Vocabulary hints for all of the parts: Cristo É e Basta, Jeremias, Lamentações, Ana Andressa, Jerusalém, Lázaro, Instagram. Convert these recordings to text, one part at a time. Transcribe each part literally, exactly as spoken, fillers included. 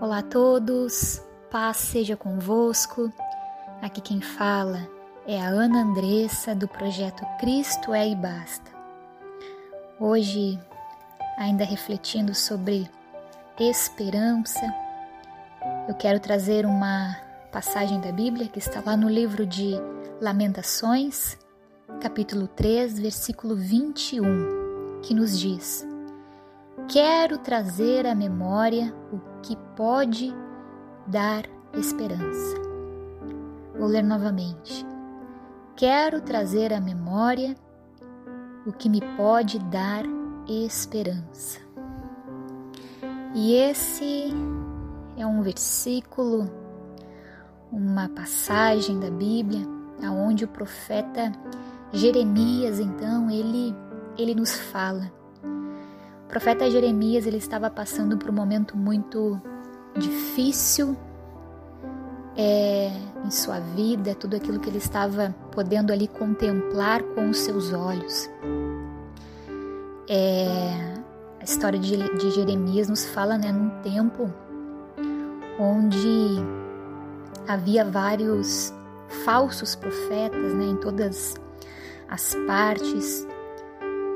Olá a todos, paz seja convosco. Aqui quem fala é a Ana Andressa do projeto Cristo É e Basta. Hoje, ainda refletindo sobre esperança, eu quero trazer uma passagem da Bíblia que está lá no livro de Lamentações, capítulo três, versículo vinte e um, que nos diz: quero trazer à memória o que pode dar esperança. Vou ler novamente. Quero trazer à memória o que me pode dar esperança. E esse é um versículo, uma passagem da Bíblia, aonde o profeta Jeremias, então, ele, ele nos fala. O profeta Jeremias, ele estava passando por um momento muito difícil é, em sua vida, tudo aquilo que ele estava podendo ali contemplar com os seus olhos. É, a história de, de Jeremias nos fala, né, num tempo onde havia vários falsos profetas, né, em todas as partes.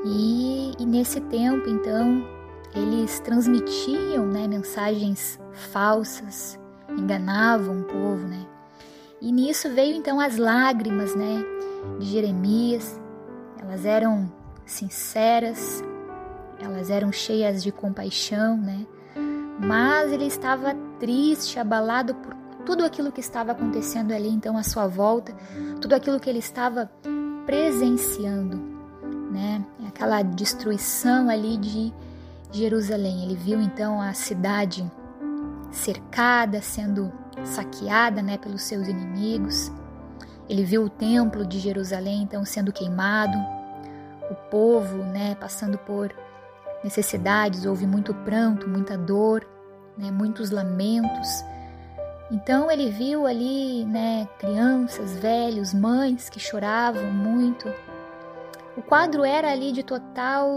E, e nesse tempo, então, eles transmitiam, né, mensagens falsas, enganavam o povo, né? E nisso veio, então, as lágrimas, né, de Jeremias. Elas eram sinceras, elas eram cheias de compaixão, né? Mas ele estava triste, abalado por tudo aquilo que estava acontecendo ali, então, à sua volta, tudo aquilo que ele estava presenciando, né? Aquela destruição ali de Jerusalém. Ele viu então a cidade cercada, sendo saqueada, né, pelos seus inimigos. Ele viu o templo de Jerusalém então sendo queimado, o povo, né, passando por necessidades. Houve muito pranto, muita dor, né, muitos lamentos. Então ele viu ali, né, crianças, velhos, mães que choravam muito. O quadro era ali de total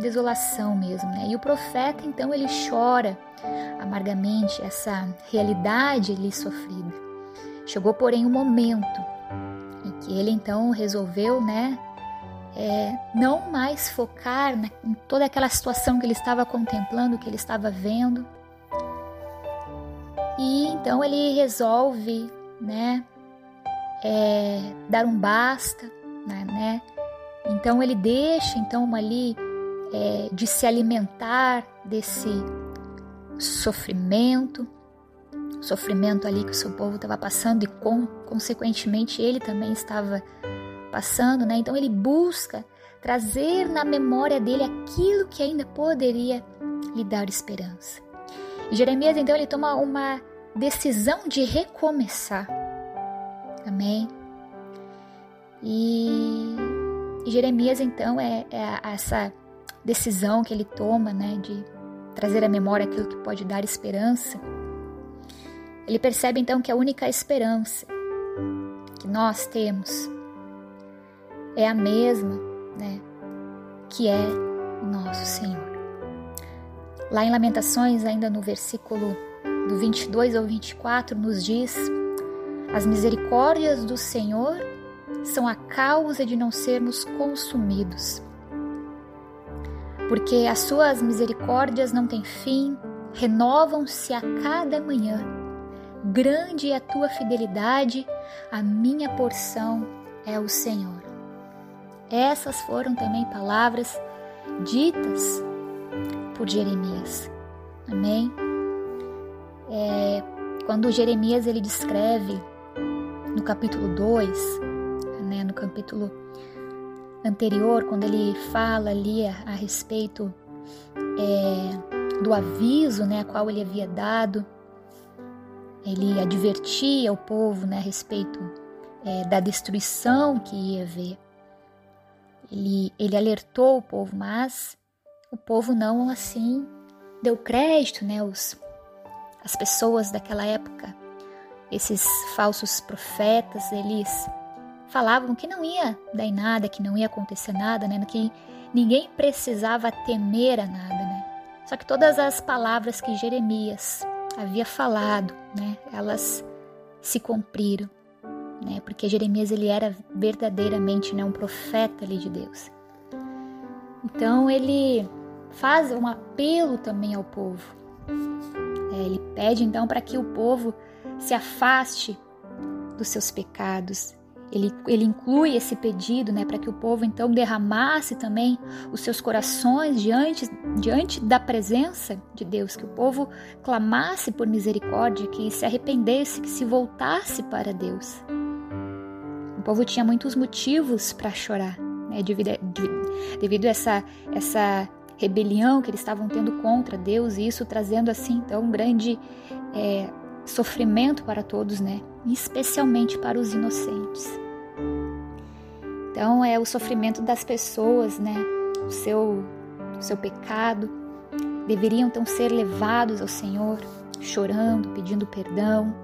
desolação mesmo, né? E o profeta, então, ele chora amargamente essa realidade ali sofrida. Chegou, porém, um momento em que ele, então, resolveu, né, é, não mais focar na, em toda aquela situação que ele estava contemplando, que ele estava vendo. E, então, ele resolve, né, é, dar um basta, né, né? Então ele deixa então ali é, de se alimentar desse sofrimento, sofrimento ali que o seu povo estava passando e com, consequentemente ele também estava passando, né? Então ele busca trazer na memória dele aquilo que ainda poderia lhe dar esperança. E Jeremias então ele toma uma decisão de recomeçar. Amém? E... E Jeremias, então, é, é essa decisão que ele toma, né, de trazer à memória aquilo que pode dar esperança. Ele percebe, então, que a única esperança que nós temos é a mesma, né, que é o nosso Senhor. Lá em Lamentações, ainda no versículo do vinte e dois ao vinte e quatro, nos diz: as misericórdias do Senhor são a causa de não sermos consumidos, porque as suas misericórdias não têm fim, renovam-se a cada manhã. Grande é a tua fidelidade, a minha porção é o Senhor. Essas foram também palavras ditas por Jeremias. Amém? É, quando Jeremias ele descreve no capítulo dois, né, no capítulo anterior, quando ele fala ali a, a respeito é, do aviso, né, a qual ele havia dado, ele advertia o povo, né, a respeito é, da destruição que ia haver. Ele, ele alertou o povo, mas o povo não assim deu crédito, né, os, as pessoas daquela época, esses falsos profetas, eles falavam que não ia dar em nada, que não ia acontecer nada, né? Que ninguém precisava temer a nada, né? Só que todas as palavras que Jeremias havia falado, né, elas se cumpriram, né, porque Jeremias ele era verdadeiramente, né, um profeta ali de Deus. Então ele faz um apelo também ao povo. É, ele pede então para que o povo se afaste dos seus pecados. Ele, ele inclui esse pedido, né, para que o povo então derramasse também os seus corações diante, diante da presença de Deus, que o povo clamasse por misericórdia, que se arrependesse, que se voltasse para Deus. O povo tinha muitos motivos para chorar, né, devido, a, devido a essa, essa rebelião que eles estavam tendo contra Deus, e isso trazendo assim então um grande é, sofrimento para todos, né? Especialmente para os inocentes. Então é o sofrimento das pessoas, né? O seu, o seu pecado. Deveriam então ser levados ao Senhor, chorando, pedindo perdão.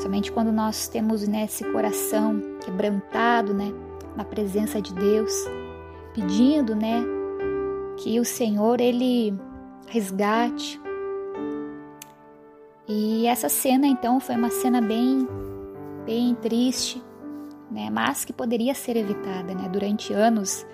Somente quando nós temos, né, esse coração quebrantado, né, na presença de Deus, pedindo, né, que o Senhor ele resgate. E essa cena, então, foi uma cena bem, bem triste, né? Mas que poderia ser evitada, né? Durante anos,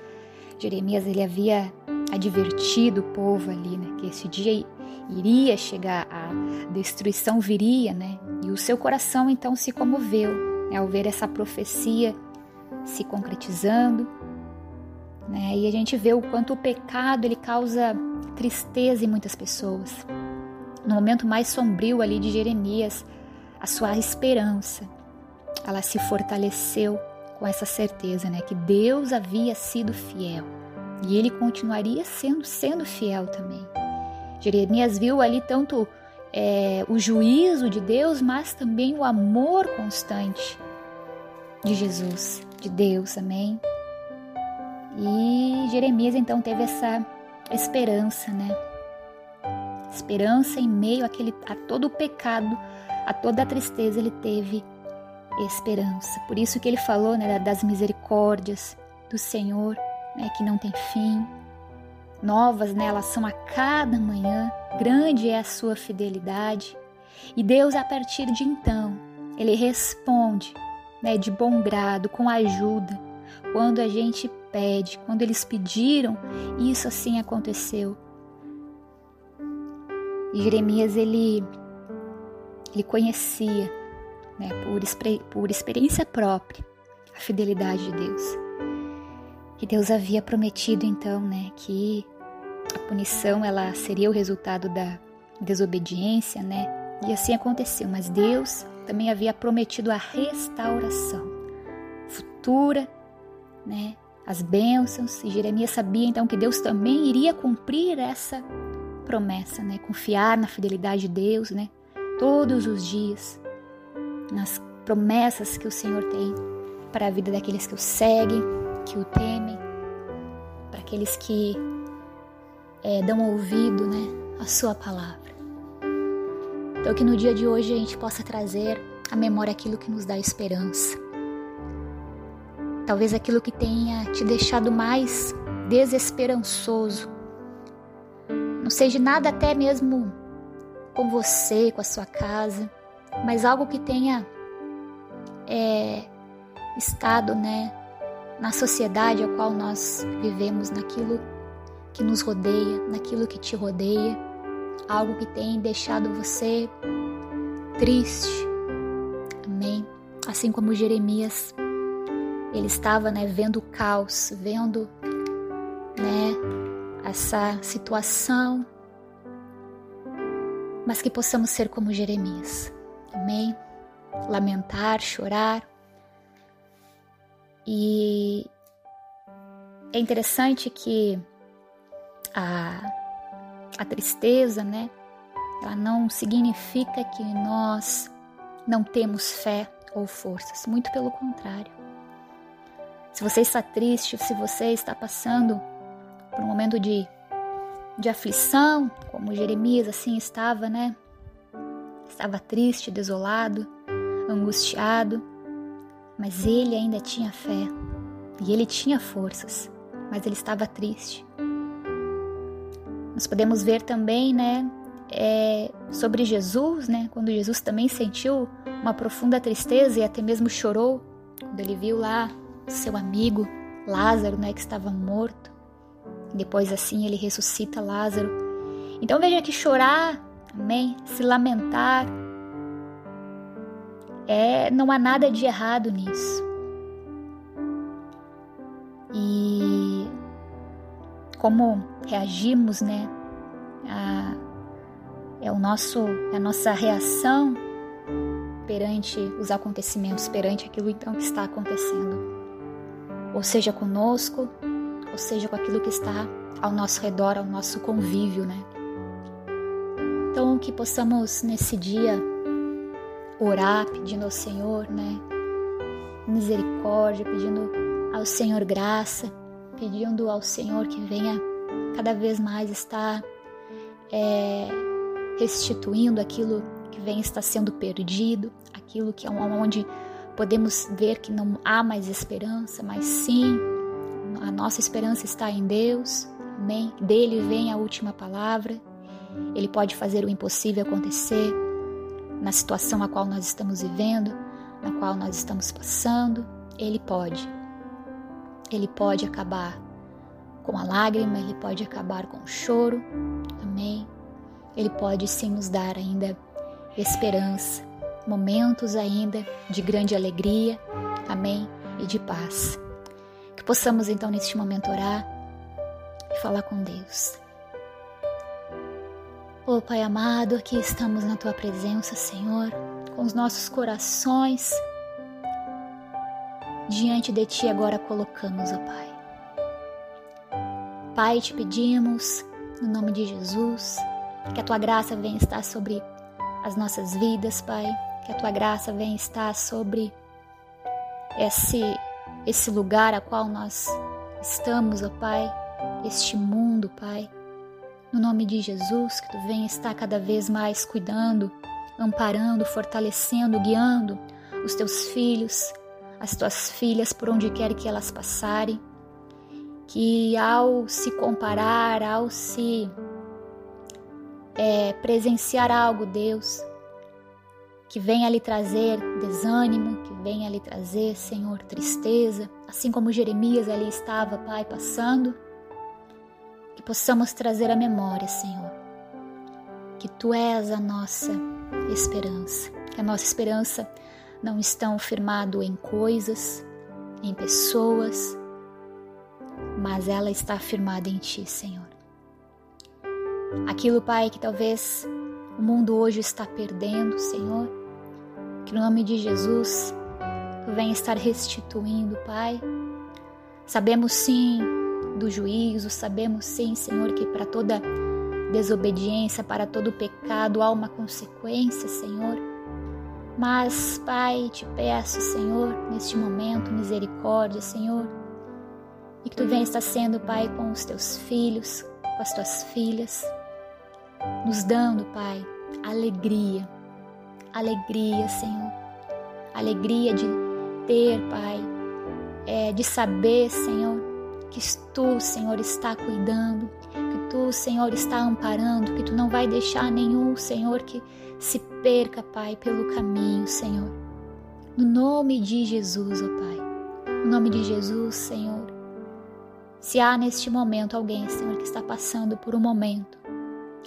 Jeremias ele havia advertido o povo ali, né, que esse dia iria chegar, a destruição viria, né? E o seu coração, então, se comoveu, né, ao ver essa profecia se concretizando, né? E a gente vê o quanto o pecado ele causa tristeza em muitas pessoas. No momento mais sombrio ali de Jeremias, a sua esperança, ela se fortaleceu com essa certeza, né, que Deus havia sido fiel e ele continuaria sendo, sendo fiel também. Jeremias viu ali tanto é, o juízo de Deus, mas também o amor constante de Jesus, de Deus, amém? E Jeremias então teve essa esperança, né? Esperança em meio àquele, a todo o pecado, a toda a tristeza, ele teve esperança. Por isso que ele falou, né, das misericórdias do Senhor, né, que não tem fim. Novas, né, elas são a cada manhã, grande é a sua fidelidade. E Deus, a partir de então, ele responde, né, de bom grado, com ajuda. Quando a gente pede, quando eles pediram, isso assim aconteceu. E Jeremias, ele, ele conhecia, né, por, por experiência própria, a fidelidade de Deus. E Deus havia prometido, então, né, que a punição ela seria o resultado da desobediência, né? E assim aconteceu. Mas Deus também havia prometido a restauração futura, né, as bênçãos. E Jeremias sabia, então, que Deus também iria cumprir essa promessa, né? Confiar na fidelidade de Deus, né? Todos os dias, nas promessas que o Senhor tem para a vida daqueles que o seguem, que o temem, para aqueles que é, dão ouvido, né, à sua palavra. Então que no dia de hoje a gente possa trazer à memória aquilo que nos dá esperança. Talvez aquilo que tenha te deixado mais desesperançoso, não seja nada até mesmo com você, com a sua casa, mas algo que tenha é, estado, né, na sociedade a qual nós vivemos, naquilo que nos rodeia, naquilo que te rodeia, algo que tem deixado você triste, amém? Assim como Jeremias, ele estava, né, vendo o caos, vendo, né, essa situação, mas que possamos ser como Jeremias, amém? Lamentar, chorar. E é interessante que a, a tristeza, né, ela não significa que nós não temos fé ou forças, muito pelo contrário. Se você está triste, se você está passando por um momento de, de aflição, como Jeremias assim estava, né? Estava triste, desolado, angustiado, mas ele ainda tinha fé e ele tinha forças, mas ele estava triste. Nós podemos ver também, né, é, sobre Jesus, né? Quando Jesus também sentiu uma profunda tristeza e até mesmo chorou, quando ele viu lá seu amigo Lázaro, né, que estava morto. Depois assim ele ressuscita Lázaro. Então veja que chorar, amém, se lamentar, é, não há nada de errado nisso. E como reagimos, né, a, é, o nosso, a nossa reação perante os acontecimentos, perante aquilo então que está acontecendo. Ou seja conosco, ou seja com aquilo que está ao nosso redor, ao nosso convívio, né? Então que possamos nesse dia orar pedindo ao Senhor, né, misericórdia, pedindo ao Senhor graça, pedindo ao Senhor que venha cada vez mais estar é, restituindo aquilo que vem estar sendo perdido, aquilo que é onde podemos ver que não há mais esperança, mas sim, a nossa esperança está em Deus, amém? Dele vem a última palavra, Ele pode fazer o impossível acontecer na situação a qual nós estamos vivendo, na qual nós estamos passando, Ele pode. Ele pode acabar com a lágrima, Ele pode acabar com o choro, amém? Ele pode sim nos dar ainda esperança, momentos ainda de grande alegria, amém? E de paz. Que possamos então neste momento orar e falar com Deus. Ô Pai amado, aqui estamos na Tua presença, Senhor, com os nossos corações diante de Ti agora colocamos, ó Pai. Pai, te pedimos, no nome de Jesus, que a Tua graça venha estar sobre as nossas vidas, Pai, que a Tua graça venha estar sobre esse, esse lugar a qual nós estamos, ó Pai, este mundo, Pai. No nome de Jesus, que Tu venha estar cada vez mais cuidando, amparando, fortalecendo, guiando os Teus filhos, as Tuas filhas, por onde quer que elas passarem, que ao se comparar, ao se... É, presenciar algo, Deus, que venha lhe trazer desânimo, que venha lhe trazer, Senhor, tristeza, assim como Jeremias ali estava, Pai, passando, que possamos trazer a memória, Senhor, que Tu és a nossa esperança, que a nossa esperança não está firmada em coisas, em pessoas, mas ela está firmada em Ti, Senhor. Aquilo, Pai, que talvez o mundo hoje está perdendo, Senhor, que no nome de Jesus Tu venha estar restituindo, Pai. Sabemos sim do juízo, sabemos sim, Senhor, que para toda desobediência, para todo pecado há uma consequência, Senhor. Mas, Pai, te peço, Senhor, neste momento, misericórdia, Senhor, e que Tu venha estar sendo, Pai, com os Teus filhos, com as Tuas filhas, nos dando, Pai, alegria, alegria, Senhor, alegria de ter, Pai, é, de saber, Senhor, que Tu, Senhor, está cuidando, que Tu, Senhor, está amparando, que Tu não vai deixar nenhum, Senhor, que se perca, Pai, pelo caminho, Senhor. No nome de Jesus, ó Pai, no nome de Jesus, Senhor, se há neste momento alguém, Senhor, que está passando por um momento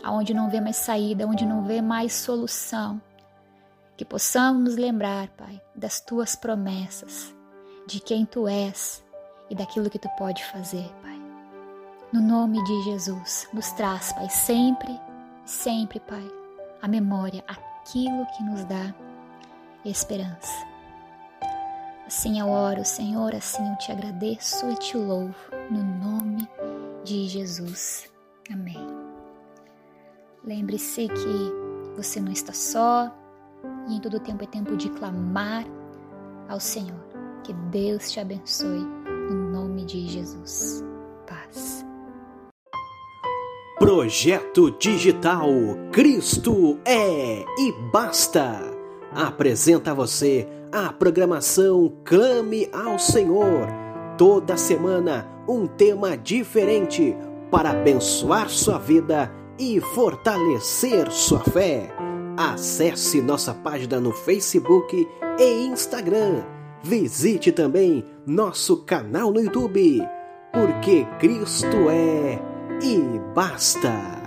onde não vê mais saída, onde não vê mais solução, que possamos nos lembrar, Pai, das Tuas promessas, de quem Tu és e daquilo que Tu pode fazer, Pai. No nome de Jesus, nos traz, Pai, sempre, sempre, Pai, a memória, aquilo que nos dá esperança. Assim eu oro, Senhor, assim eu Te agradeço e Te louvo, no nome de Jesus. Amém. Lembre-se que você não está só e em todo tempo é tempo de clamar ao Senhor. Que Deus te abençoe, no nome de Jesus. Paz. Projeto Digital Cristo é e basta. Apresenta a você a programação Clame ao Senhor. Toda semana um tema diferente para abençoar sua vida e fortalecer sua fé. Acesse nossa página no Facebook e Instagram. Visite também nosso canal no YouTube, porque Cristo é e basta!